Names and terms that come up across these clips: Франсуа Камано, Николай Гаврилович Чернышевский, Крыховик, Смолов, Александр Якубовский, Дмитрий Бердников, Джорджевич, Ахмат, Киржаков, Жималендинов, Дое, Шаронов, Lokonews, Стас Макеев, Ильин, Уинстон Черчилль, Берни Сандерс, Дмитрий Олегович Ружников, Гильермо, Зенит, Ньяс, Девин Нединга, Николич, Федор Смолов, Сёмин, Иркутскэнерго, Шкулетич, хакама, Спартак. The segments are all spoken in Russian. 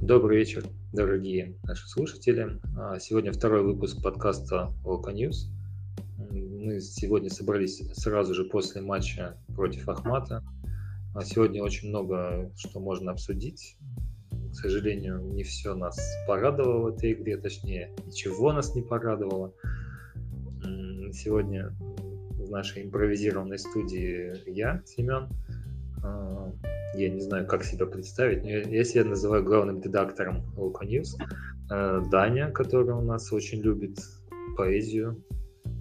Добрый вечер, дорогие наши слушатели. Сегодня второй выпуск подкаста Lokonews. Мы сегодня собрались сразу же после матча против Ахмата. Сегодня очень много что можно обсудить. К сожалению, не все нас порадовало в этой игре, точнее, ничего нас не порадовало. Сегодня в нашей импровизированной студии я, Семен. Я не знаю, как себя представить, но я себя называю главным редактором Lokonews. Даня, который у нас очень любит поэзию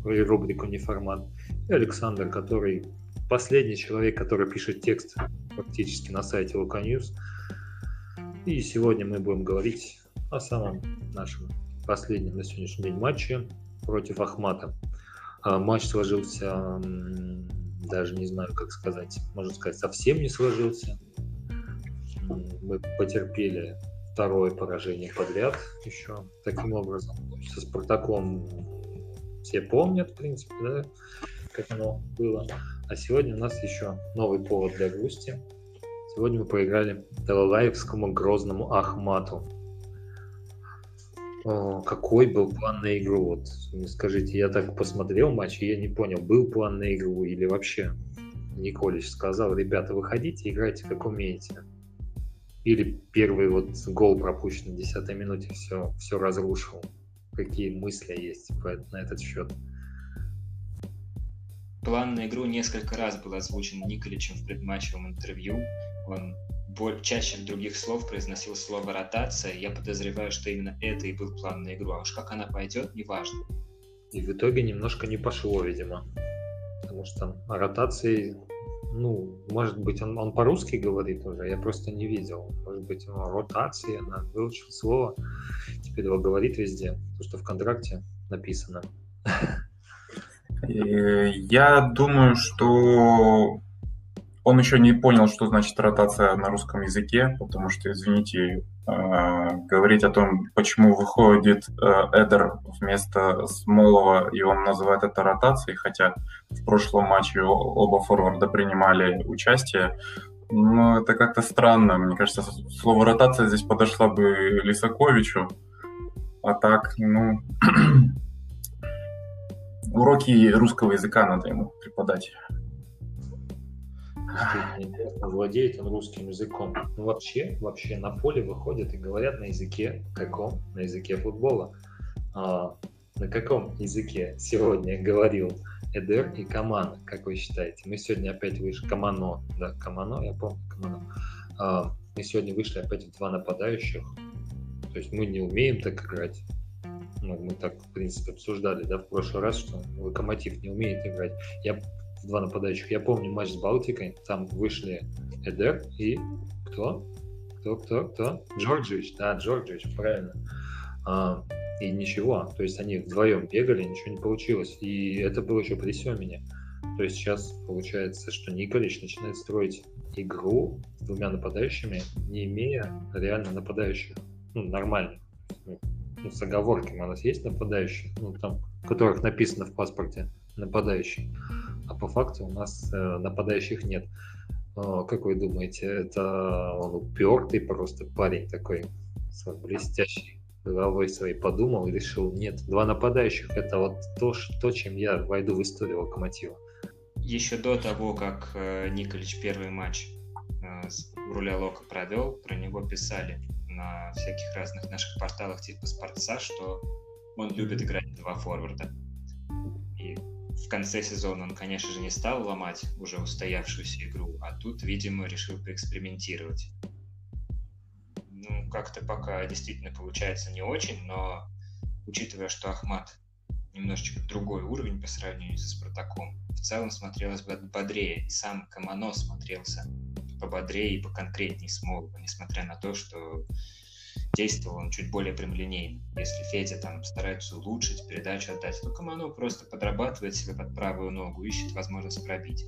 и рубрику «Неформат». И Александр, который последний человек, который пишет текст практически на сайте Lokonews. И сегодня мы будем говорить о самом нашем последнем на сегодняшний день матче против Ахмата. Матч сложился, даже не знаю, как сказать, можно сказать, совсем не сложился. Мы потерпели второе поражение подряд еще таким образом. Со Спартаком все помнят, в принципе, да, как оно было. А сегодня у нас еще новый повод для грусти. Сегодня мы проиграли Талалаевскому грозному Ахмату. Какой был план на игру? Вот, скажите, я так посмотрел матч, и я не понял, был план на игру или вообще Николич сказал: ребята, выходите, играйте как умеете. Или первый вот гол пропущен на 10-й минуте, все разрушил. Какие мысли есть на этот счет? План на игру несколько раз был озвучен Николичем в предматчевом интервью. Он чаще других слов произносил слово «ротация». Я подозреваю, что именно это и был план на игру. А уж как она пойдет, неважно. И в итоге немножко не пошло, видимо. Потому что о ротации, может быть, он по-русски говорит уже, я просто не видел. Может быть, ротации, она выучила слово, теперь его говорит везде, то, что в контракте написано. Я думаю, что он еще не понял, что значит ротация на русском языке, потому что, извините, говорить о том, почему выходит Эдер вместо Смолова, и он называет это ротацией, хотя в прошлом матче оба форварда принимали участие, но это как-то странно. Мне кажется, слово «ротация» здесь подошла бы Лисаковичу, а так, уроки русского языка надо ему преподать. Владеет он русским языком. Вообще на поле выходят и говорят на языке каком? На языке футбола. На каком языке сегодня говорил Эдер и Камано, как вы считаете? Мы сегодня опять вышли... Камано, да, Камано, я помню, Камано. Мы сегодня вышли опять в два нападающих. То есть мы не умеем так играть. Мы так, в принципе, обсуждали, да, в прошлый раз, что Локомотив не умеет играть. Два нападающих. Я помню матч с Балтикой. Там вышли Эдер и кто? Джорджевич. Да, Джорджевич, правильно. И ничего. То есть они вдвоем бегали, ничего не получилось. И это было еще при Сёмине. То есть сейчас получается, что Николич начинает строить игру с двумя нападающими, не имея реально нападающих. Нормально. С оговорками. У нас есть нападающие, там, которых написано в паспорте нападающий. А по факту у нас нападающих нет. Как вы думаете, это он упертый просто парень такой, блестящий, головой своей подумал и решил: нет, два нападающих — это вот то, чем я войду в историю Локомотива. Еще до того, как Николич первый матч с руля Лока провел, про него писали на всяких разных наших порталах типа «Спортса», что он любит играть в два форварда. И в конце сезона он, конечно же, не стал ломать уже устоявшуюся игру, а тут, видимо, решил поэкспериментировать. Как-то пока действительно получается не очень, но учитывая, что Ахмат немножечко другой уровень по сравнению со Спартаком, в целом смотрелось бодрее, и сам Камано смотрелся пободрее и поконкретнее Смолова, несмотря на то, что действовал он чуть более прямолинейно. Если Федя там старается улучшить, передачу отдать, то Камано просто подрабатывает себе под правую ногу, ищет возможность пробить.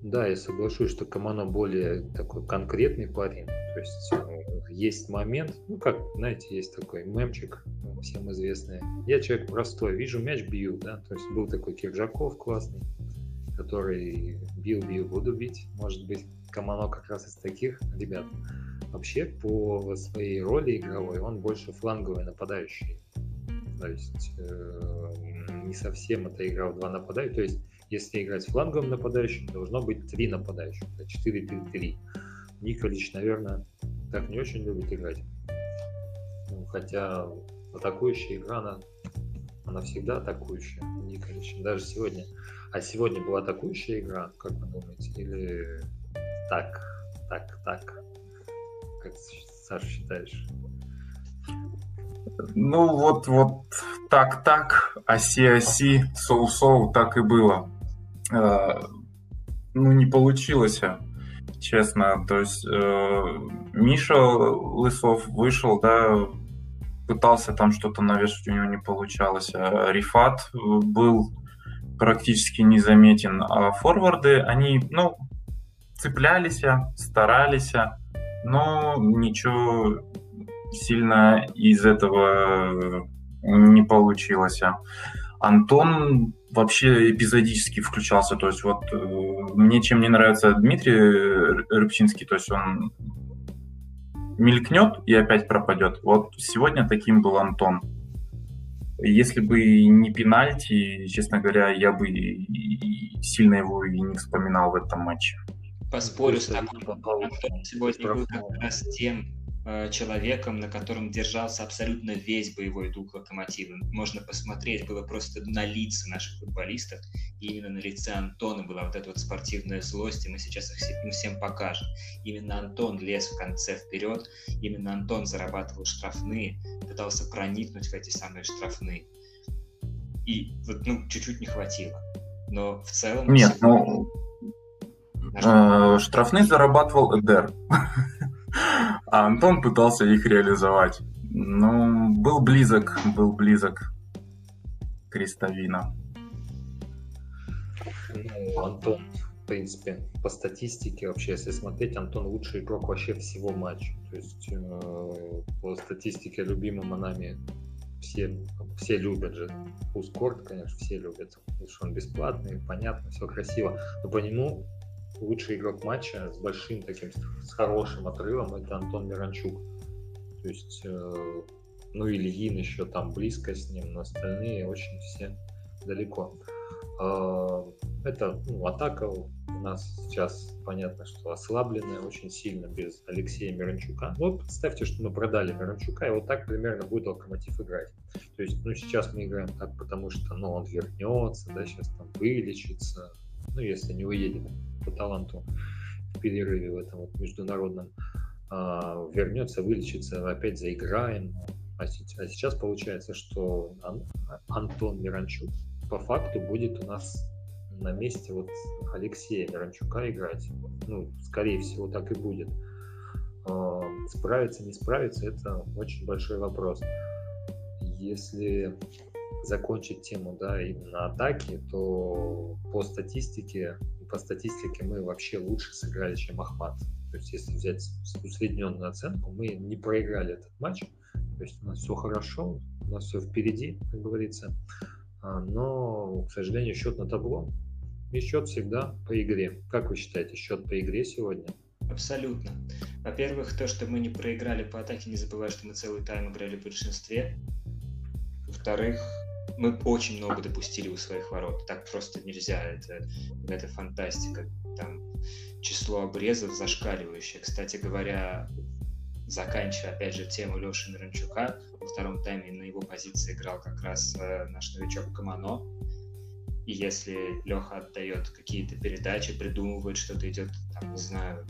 Да, я соглашусь, что Камано более такой конкретный парень. То есть момент, как, знаете, есть такой мемчик, всем известный. Я человек простой, вижу мяч, бью, да. То есть был такой Киржаков классный, который бил, буду бить. Может быть, Камано как раз из таких ребят. вообще по своей роли игровой он больше фланговый нападающий. То есть не совсем это игра в два нападающих. То есть если играть фланговым нападающим, должно быть три нападающих, 4-3-3. Николич, наверное, так не очень любит играть. Ну, хотя атакующая игра, она всегда атакующая, Николич, даже сегодня. А сегодня была атакующая игра, как вы думаете, или так? Как, Саша, считаешь? Ну, вот так, оси, соу, так и было. Ну, не получилось, честно. То есть Миша Лысов вышел, да, пытался там что-то навешать, у него не получалось. Рифат был практически незаметен. А форварды, они, ну, цеплялись, старались, но ничего сильно из этого не получилось. Антон вообще эпизодически включался. То есть вот мне чем не нравится Дмитрий Рыбчинский, то есть он мелькнет и опять пропадет. Вот сегодня таким был Антон. Если бы не пенальти, честно говоря, я бы сильно его и не вспоминал в этом матче. Поспорю с тобой, Антон сегодня был как раз тем человеком, на котором держался абсолютно весь боевой дух Локомотива. Можно посмотреть, было просто на лица наших футболистов, и именно на лице Антона была вот эта вот спортивная злость, и мы сейчас их всем покажем. Именно Антон лез в конце вперед, именно Антон зарабатывал штрафные, пытался проникнуть в эти самые штрафные. И вот, ну, чуть-чуть не хватило. Но в целом... Нет, ну... Штрафные зарабатывал Эдер. А Антон пытался их реализовать. Ну, был близок к Крестовина. Ну, Антон, в принципе, по статистике вообще, если смотреть, Антон лучший игрок вообще всего матча. То есть по статистике любимого нами все любят же. Пускорт, конечно, все любят. Потому что он бесплатный, понятно, все красиво. Но по нему... Лучший игрок матча с большим таким, с хорошим отрывом, это Антон Миранчук. То есть, ну, Ильин еще там близко с ним, но остальные очень все далеко. Это, ну, атака у нас сейчас, понятно, что ослабленная очень сильно без Алексея Миранчука. Вот представьте, что мы продали Миранчука, и вот так примерно будет Локомотив играть. То есть, ну, сейчас мы играем так, потому что, ну, он вернется, да, сейчас там вылечится, ну, если не уедет по таланту в перерыве в этом вот международном, вернется, вылечится, опять заиграем. А сейчас получается, что Антон Миранчук по факту будет у нас на месте вот Алексея Миранчука играть. Ну, скорее всего, так и будет. Справится, не справится, это очень большой вопрос. Если закончить тему, да, именно атаки, то по статистике мы вообще лучше сыграли, чем Ахмат. То есть если взять усредненную оценку, мы не проиграли этот матч. То есть у нас все хорошо, у нас все впереди, как говорится. Но, к сожалению, счет на табло и счет всегда по игре. Как вы считаете, счет по игре сегодня? Абсолютно. Во-первых, то, что мы не проиграли по атаке, не забывая, что мы целый тайм играли в большинстве. Во-вторых, мы очень много допустили у своих ворот. Так просто нельзя. Это фантастика. Там число обрезов зашкаливающее. Кстати говоря, заканчивая, опять же, тему Лёши Миранчука, во втором тайме на его позиции играл как раз наш новичок Камано. И если Лёха отдает какие-то передачи, придумывает что-то, идет, там, не знаю,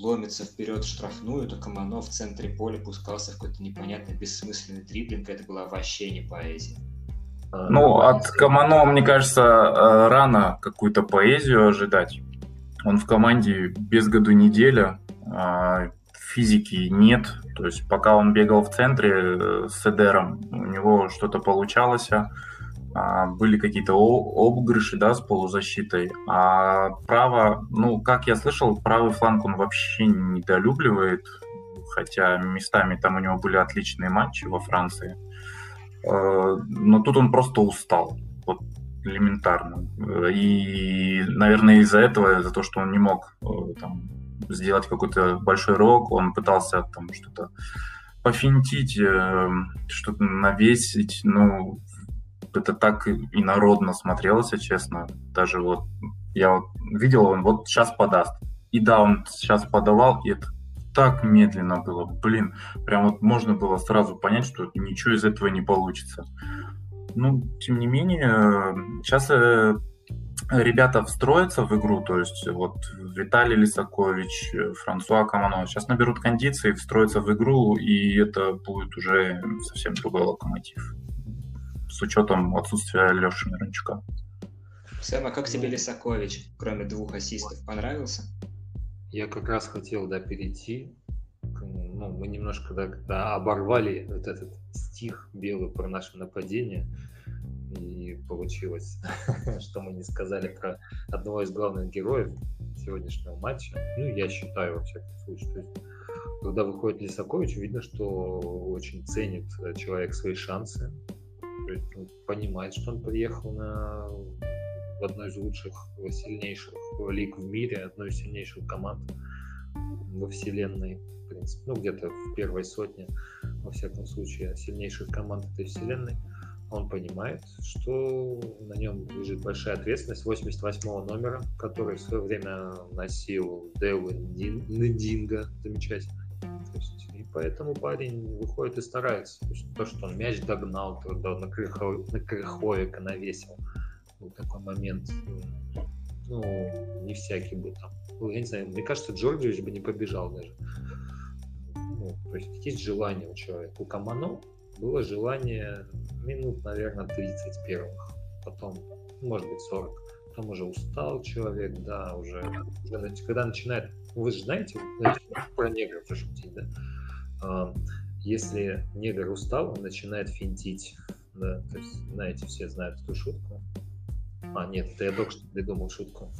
ломится вперед в штрафную, то Камано в центре поля пускался в какой-то непонятный, бессмысленный дриблинг. Это была вообще не поэзия. Ну, от Камано, мне кажется, рано какую-то поэзию ожидать. Он в команде без году неделя, физики нет. То есть пока он бегал в центре с Эдером, у него что-то получалось. Были какие-то обыгрыши, да, с полузащитой, а право, ну, как я слышал, правый фланг он вообще недолюбливает, хотя местами там у него были отличные матчи во Франции, но тут он просто устал, вот элементарно, и, наверное, из-за этого, из-за того, что он не мог там сделать какой-то большой рок, он пытался там что-то пофинтить, что-то навесить, ну, это так и народно смотрелось, честно. Даже вот я вот видел, он вот сейчас подаст. И да, он сейчас подавал, и это так медленно было. Блин, прям вот можно было сразу понять, что ничего из этого не получится. Ну, тем не менее, сейчас ребята встроятся в игру, то есть вот Виталий Лисакович, Франсуа Камано сейчас наберут кондиции, встроятся в игру, и это будет уже совсем другой Локомотив. С учетом отсутствия Леши Миранчука. Сэм, а как тебе Лисакович, кроме 2 ассистов, понравился? Я как раз хотел, да, перейти. Ну, мы немножко да, оборвали вот этот стих белый про наше нападение. И получилось, что мы не сказали про одного из главных героев сегодняшнего матча. Ну, я считаю, во всяком случае. То есть, когда выходит Лисакович, видно, что очень ценит человек свои шансы. Понимает, что он приехал в одну из лучших, сильнейших лиг в мире, одну из сильнейших команд во вселенной, в принципе, ну где-то в первой сотне, во всяком случае, сильнейших команд этой вселенной. Он понимает, что на нем лежит большая ответственность 88-го номера, который в свое время носил Девин Нединга, замечательно. Поэтому парень выходит и старается. То, что он мяч догнал, когда он на Крыховика навесил. Был такой момент. Ну, не всякий бы там. Ну, я не знаю, мне кажется, Джорджевич бы не побежал даже. Ну, то есть желание у человека. У Камано было желание минут, наверное, 30 первых. Потом, может быть, 40. Потом уже устал человек, да, уже. Когда начинает... Вы же знаете, про негров пошутить, да? Если негр устал, он начинает финтить. Да, то есть, знаете, все знают эту шутку. А, нет, это я только что придумал шутку.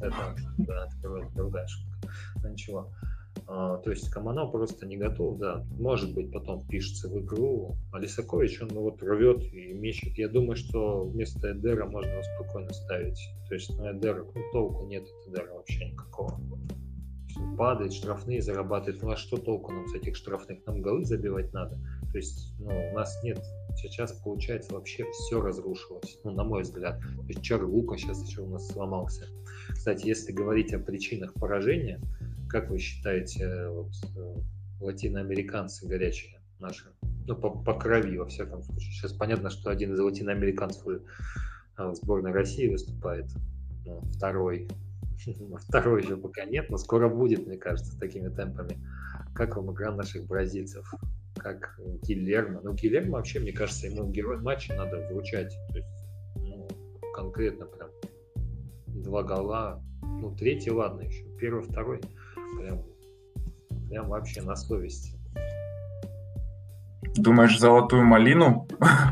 Это да, другая шутка. Но ничего. То есть Камано просто не готов, да. Может быть, потом пишется в игру. А Лисакович, он вот рвет и мечет. Я думаю, что вместо Эдера можно его спокойно ставить. То есть на Эдера толку нет от Эдера вообще никакого. Падает, штрафные зарабатывает. Ну а что толку нам с этих штрафных? Нам голы забивать надо. То есть, ну, у нас нет. Сейчас, получается, вообще все разрушилось. Ну, на мой взгляд. То есть чар лука сейчас еще у нас сломался. Кстати, если говорить о причинах поражения, как вы считаете, вот, латиноамериканцы горячие наши? Ну, по крови, во всяком случае. Сейчас понятно, что один из латиноамериканцев уже в сборной России выступает. Ну, второй еще пока нет, но скоро будет, мне кажется, с такими темпами. Как вам игра наших бразильцев? Как Гильермо? Ну, Гильермо вообще, мне кажется, ему герой матча надо вручать. То есть, ну, конкретно прям 2 гола. Ну, 3-й, ладно, еще. 1-й, 2-й. Прям вообще на совести. Думаешь, золотую малину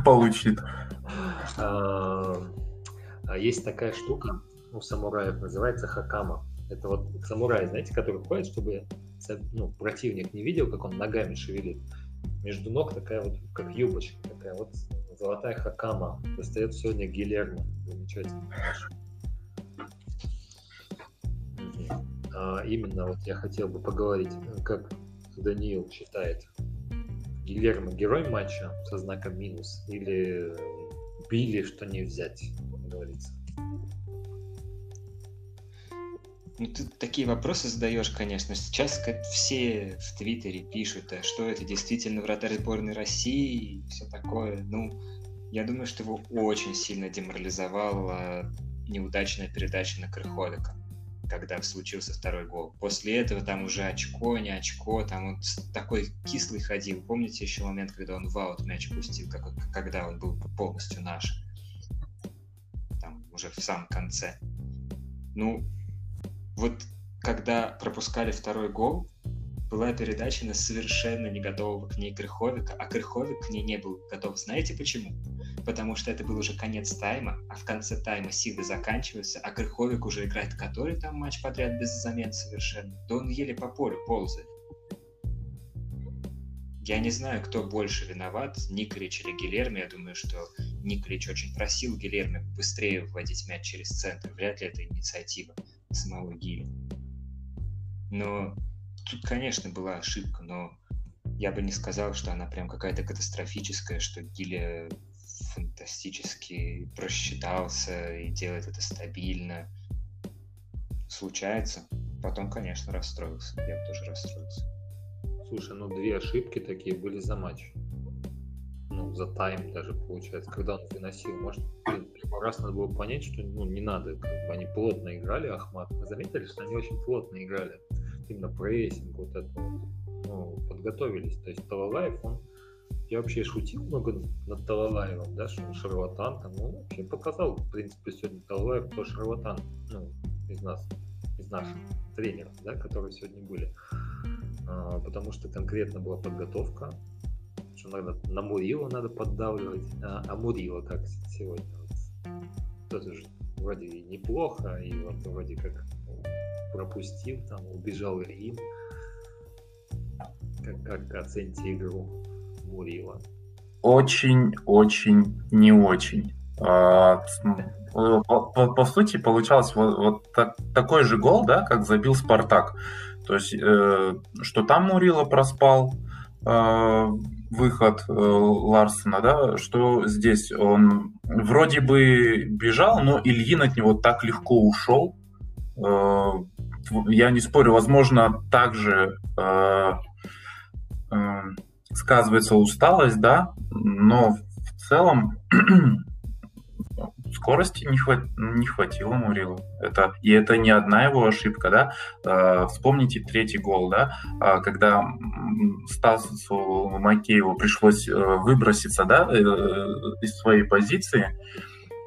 получит? А есть такая штука у самураев, называется хакама. Это вот самураи, знаете, которые ходят, чтобы, ну, противник не видел, как он ногами шевелит. Между ног такая вот, как юбочка, такая вот золотая хакама. Достает сегодня Гильермо. Замечательно. Именно вот я хотел бы поговорить, как Даниил считает. Гильермо герой матча со знаком минус или били, что не взять, как говорится. Ну, ты такие вопросы задаешь, конечно. Сейчас как все в Твиттере пишут, а что это действительно вратарь сборной России и все такое. Ну, я думаю, что его очень сильно деморализовала неудачная передача на Крыховика, когда случился 2-й гол. После этого там уже очко, не очко, там он такой кислый ходил. Помните еще момент, когда он в аут мяч пустил, когда он был полностью наш? Там уже в самом конце. Ну, вот когда пропускали 2-й гол, была передача на совершенно не готового к ней Крыховика, а Крыховик к ней не был готов. Знаете почему? Потому что это был уже конец тайма, а в конце тайма силы заканчиваются, а Крыховик уже играет который там матч подряд без замен совершенно. Да он еле по полю ползает. Я не знаю, кто больше виноват, Николич или Гильермо. Я думаю, что Николич очень просил Гильермо быстрее вводить мяч через центр. Вряд ли это инициатива самого Гиля. Но тут, конечно, была ошибка, но я бы не сказал, что она прям какая-то катастрофическая, что Гиля фантастически просчитался и делает это стабильно. Случается. Потом, конечно, расстроился. Я бы тоже расстроился. Слушай, ну две ошибки такие были за матч. Ну, за тайм даже, получается, когда он выносил. Может, первый раз надо было понять, что ну, не надо. Как бы они плотно играли, Ахмат. Мы заметили, что они очень плотно играли. Именно прессинг, вот это вот. Ну, подготовились. То есть Талалаев, он... Я вообще шутил много над Талалаевым, да, что он шарлатан там. Ну, вообще показал, в принципе, сегодня Талалаев, кто шарлатан, ну, из нас, из наших тренеров, да, которые сегодня были. Потому что конкретно была подготовка, что надо, на Мурило надо поддавливать, а Мурило как сегодня. Вот, тоже же вроде и неплохо, и вот вроде как пропустил, там, убежал Ильин. Как оцените игру Мурила? Очень-очень не очень. По сути, получалось такой же гол, да, как забил Спартак. То есть, что там Мурила проспал выход Ларсона, да, что здесь он вроде бы бежал, но Ильин от него так легко ушел. Я не спорю, возможно, также сказывается усталость, да, но в целом скорости не хватило Мурилу. И это не одна его ошибка, да. Вспомните третий гол, да, когда Стасу Макееву пришлось выброситься, да, из своей позиции.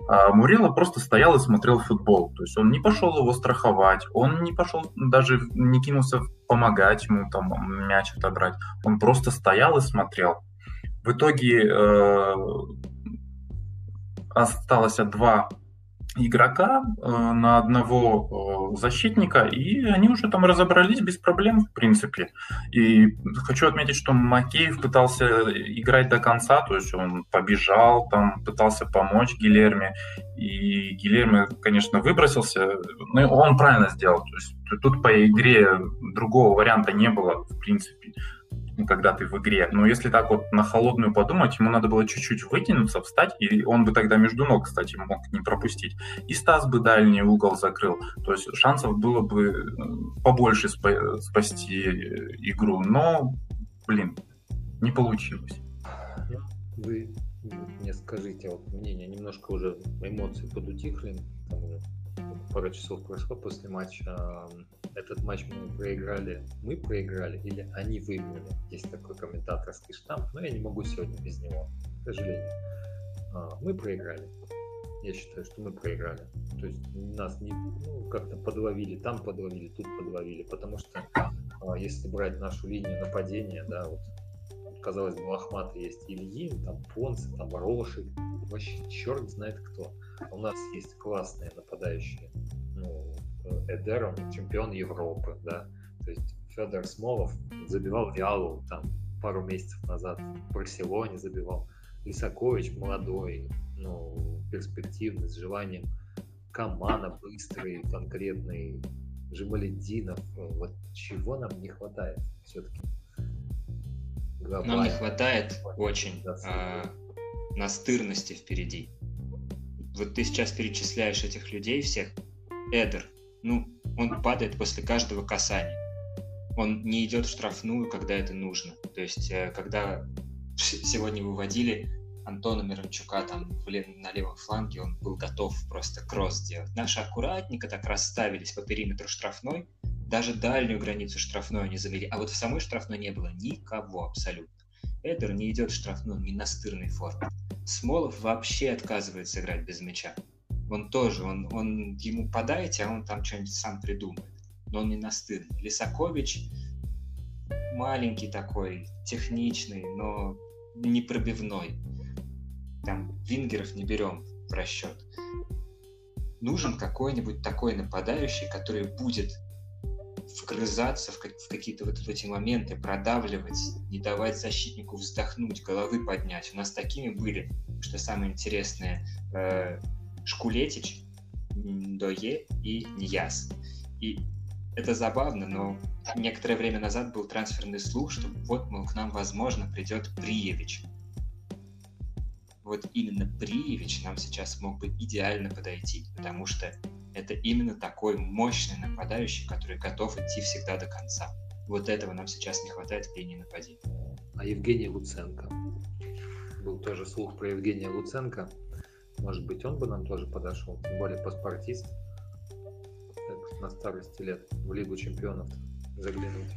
А Мурило просто стоял и смотрел футбол. То есть он не пошел его страховать, он не пошел, даже не кинулся помогать ему там мяч отобрать. Он просто стоял и смотрел. В итоге осталось два игрока на одного защитника, и они уже там разобрались без проблем, в принципе. И хочу отметить, что Макеев пытался играть до конца, то есть он побежал, там пытался помочь Гильерме, и Гильерме, конечно, выбросился, но он правильно сделал, то есть тут по игре другого варианта не было, в принципе, когда ты в игре. Но если так вот на холодную подумать, ему надо было чуть-чуть вытянуться, встать, и он бы тогда между ног, кстати, мог не пропустить. И Стас бы дальний угол закрыл. То есть шансов было бы побольше спасти игру. Но, блин, не получилось. Вы мне скажите, вот мнение, немножко уже эмоции подутихли, там уже пару часов прошло после матча. Этот матч мы проиграли или они выиграли? Есть такой комментаторский штамп, но я не могу сегодня без него, к сожалению. Мы проиграли. Я считаю, что мы проиграли. То есть нас не, ну, как-то подловили, там подловили, тут подловили, потому что если брать нашу линию нападения, да, вот, казалось бы, у Ахмата есть Ильин, там Понце, там Боровский, вообще черт знает кто. У нас есть классные нападающие. Ну, Эдер, он чемпион Европы, да, то есть Федор Смолов забивал Реалу там пару месяцев назад, в Барселоне забивал, Лисакович молодой, ну, перспективный, с желанием, Камано быстрый, конкретный, Жималендинов, вот чего нам не хватает все-таки? Нам не хватает очень настырности впереди. Вот ты сейчас перечисляешь этих людей всех, Эдер, ну, он падает после каждого касания. Он не идет в штрафную, когда это нужно. То есть, когда сегодня выводили Антона Миранчука там на левом фланге, он был готов просто кросс делать. Наши аккуратненько так расставились по периметру штрафной, даже дальнюю границу штрафной они завели. А вот в самой штрафной не было никого абсолютно. Эдер не идет в штрафную, не настырной форме. Смолов вообще отказывается играть без мяча. Он тоже, он ему подайте, а он там что-нибудь сам придумает. Но он не настырный. Лисакович маленький такой, техничный, но не пробивной. Там вингеров не берем в расчет. Нужен какой-нибудь такой нападающий, который будет вгрызаться в какие-то вот эти моменты, продавливать, не давать защитнику вздохнуть, головы поднять. У нас такими были, что самое интересное, Шкулетич, Дое и Ньяс. И Это забавно, но некоторое время назад был трансферный слух, что вот, мол, к нам, возможно, придет Приевич. Вот именно Приевич нам сейчас мог бы идеально подойти, потому что это именно такой мощный нападающий, который готов идти всегда до конца. Вот этого нам сейчас не хватает в линии нападения. А Евгений Луценко? Был тоже слух про Евгения Луценко. Может быть, он бы нам тоже подошел, тем более паспортист. На старости лет в Лигу чемпионов заглянуть.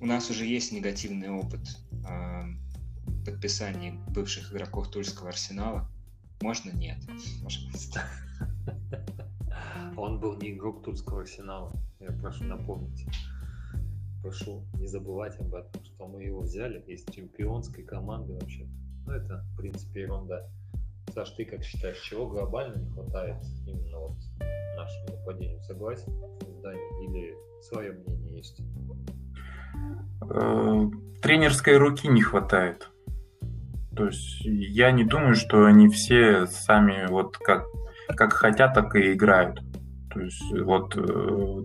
У нас уже есть негативный опыт подписания бывших игроков Тульского арсенала. Можно нет? Пожалуйста. Он был не игрок Тульского арсенала. Я прошу напомнить. Прошу не забывать об этом, что мы его взяли из чемпионской команды вообще. Ну, это, в принципе, ерунда. Саш, ты как считаешь, чего глобально не хватает именно вот нашему нападению? Согласен с Даней или свое мнение есть? Тренерской руки не хватает. То есть я не думаю, что они все сами вот как хотят, так и играют. То есть вот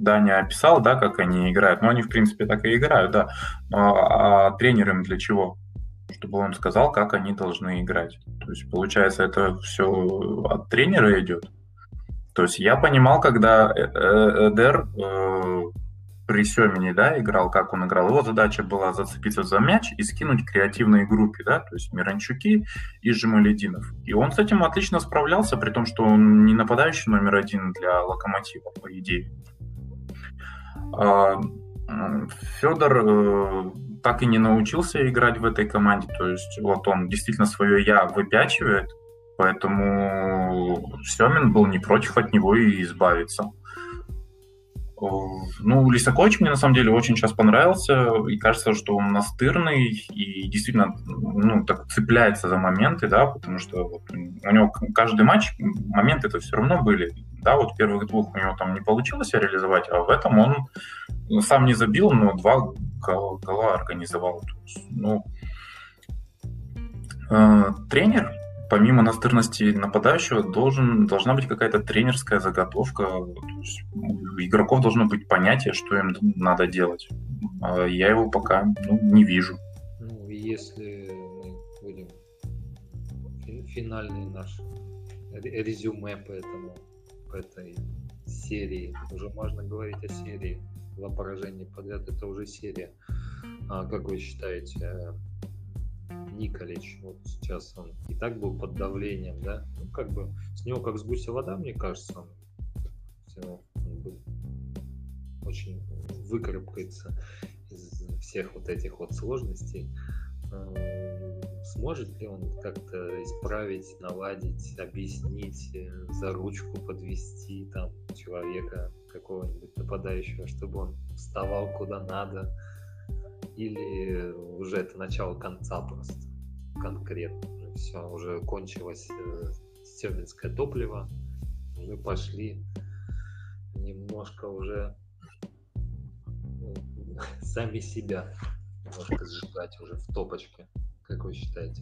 Даня описал, да, как они играют. Но они, в принципе, так и играют, да. Но, а тренер им для чего? Чтобы он сказал, как они должны играть. То есть, получается, это все от тренера идет. То есть, я понимал, когда Эдер при Сёмине, да, играл, как он играл, его задача была зацепиться за мяч и скинуть креативные группы, да, то есть Миранчуки и Жималендинов. И он с этим отлично справлялся, при том, что он не нападающий номер один для Локомотива, по идее. Федор так и не научился играть в этой команде, то есть вот он действительно свое «я» выпячивает, поэтому Сёмин был не против от него и избавиться. Ну, Лисакович мне на самом деле очень сейчас понравился, и кажется, что он настырный и действительно, ну, так цепляется за моменты, да, потому что вот у него каждый матч моменты-то все равно были, да, вот первых двух у него там не получилось реализовать, а в этом он сам не забил, но два гола организовал. Ну, тренер, помимо настырности нападающего, должна быть какая-то тренерская заготовка. То есть у игроков должно быть понятие, что им надо делать. Я его пока не вижу. Ну, если мы будем финальный наш резюме по этой серии, уже можно говорить о серии, два поражения подряд, это уже серия. Как вы считаете, Николич, вот сейчас он и так был под давлением, да? Ну, как бы с него как с гуся вода, мне кажется, он был очень выкарабкается из всех вот этих вот сложностей. Сможет ли он как-то исправить, наладить, объяснить, за ручку подвести там человека, какого-нибудь нападающего, чтобы он вставал куда надо? Или уже это начало конца просто конкретно? Все, уже кончилось сёминское топливо, уже пошли немножко уже сами себя немножко сжигать уже в топочке, как вы считаете?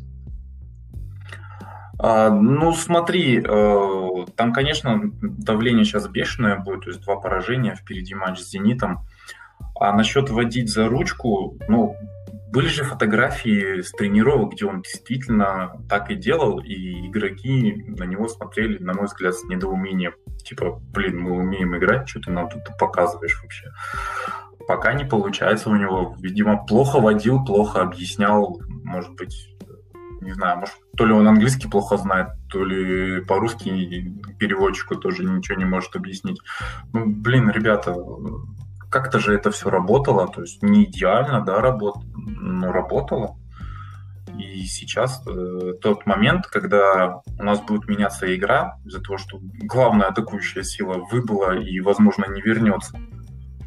Ну, смотри, там, конечно, давление сейчас бешеное будет, то есть два поражения, впереди матч с «Зенитом». А насчет водить за ручку, ну, были же фотографии с тренировок, где он действительно так и делал, и игроки на него смотрели, на мой взгляд, с недоумением. Типа, блин, мы умеем играть, что ты нам тут показываешь вообще? Пока не получается у него. Видимо, плохо водил, плохо объяснял, может быть, не знаю, может, то ли он английский плохо знает, то ли по-русски переводчику тоже ничего не может объяснить. Ну, блин, ребята, как-то же это все работало, то есть не идеально, да, но работало. И сейчас тот момент, когда у нас будет меняться игра из-за того, что главная атакующая сила выбыла и, возможно, не вернется.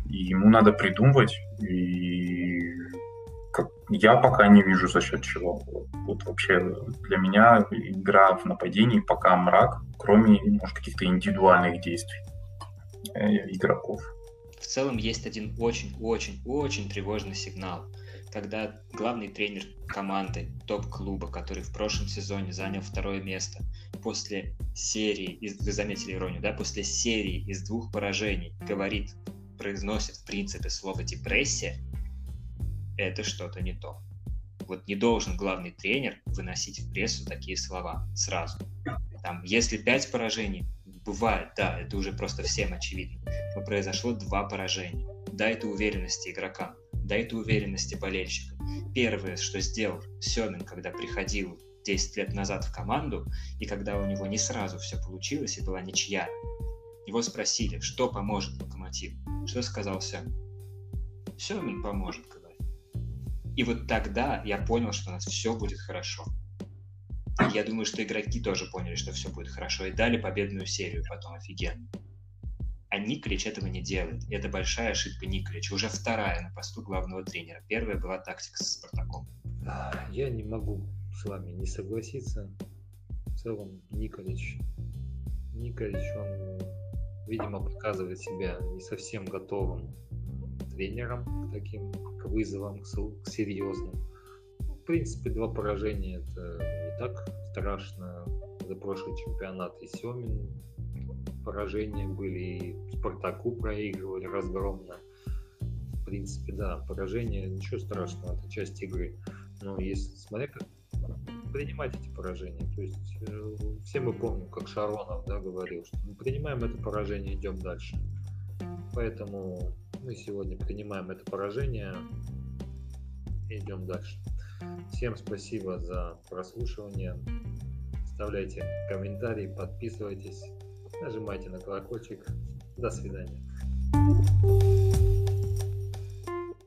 И ему надо придумывать, и я пока не вижу за счет чего. Вот вообще для меня игра в нападении пока мрак, кроме, может, каких-то индивидуальных действий игроков. В целом есть один очень-очень-очень тревожный сигнал, когда главный тренер команды, топ-клуба, который в прошлом сезоне занял 2-е место, после серии, вы заметили иронию, да, после серии из двух поражений говорит, произносит в принципе слово депрессия, это что-то не то. Вот не должен главный тренер выносить в прессу такие слова сразу. Там, если 5 поражений, бывает, да, это уже просто всем очевидно, но произошло 2 поражения. Да, это уверенности игрокам, да, это уверенности болельщикам. Первое, что сделал Сёмин, когда приходил 10 лет назад в команду, и когда у него не сразу все получилось и была ничья, его спросили, что поможет Локомотиву. Что сказал Сёмин? Сёмин поможет, говорит. И вот тогда я понял, что у нас все будет хорошо. Я думаю, что игроки тоже поняли, что все будет хорошо, и дали победную серию потом офигенно. А Николич этого не делает. И это большая ошибка Николича. Уже 2-я на посту главного тренера. 1-я была тактика со Спартаком. Я не могу с вами не согласиться. В целом Николич, он, видимо, показывает себя не совсем готовым тренером к таким вызовам, к серьезным. В принципе, 2 поражения это не так страшно. За прошлый чемпионат и Сёмин поражения были, и Спартаку проигрывали разгромно. В принципе, да, поражение, ничего страшного, это часть игры. Но если, смотря как принимать эти поражения, то есть все мы помним, как Шаронов, да, говорил, что мы принимаем это поражение, идем дальше. Поэтому мы сегодня принимаем это поражение и идем дальше. Всем спасибо за прослушивание. Оставляйте комментарии, подписывайтесь, нажимайте на колокольчик. До свидания.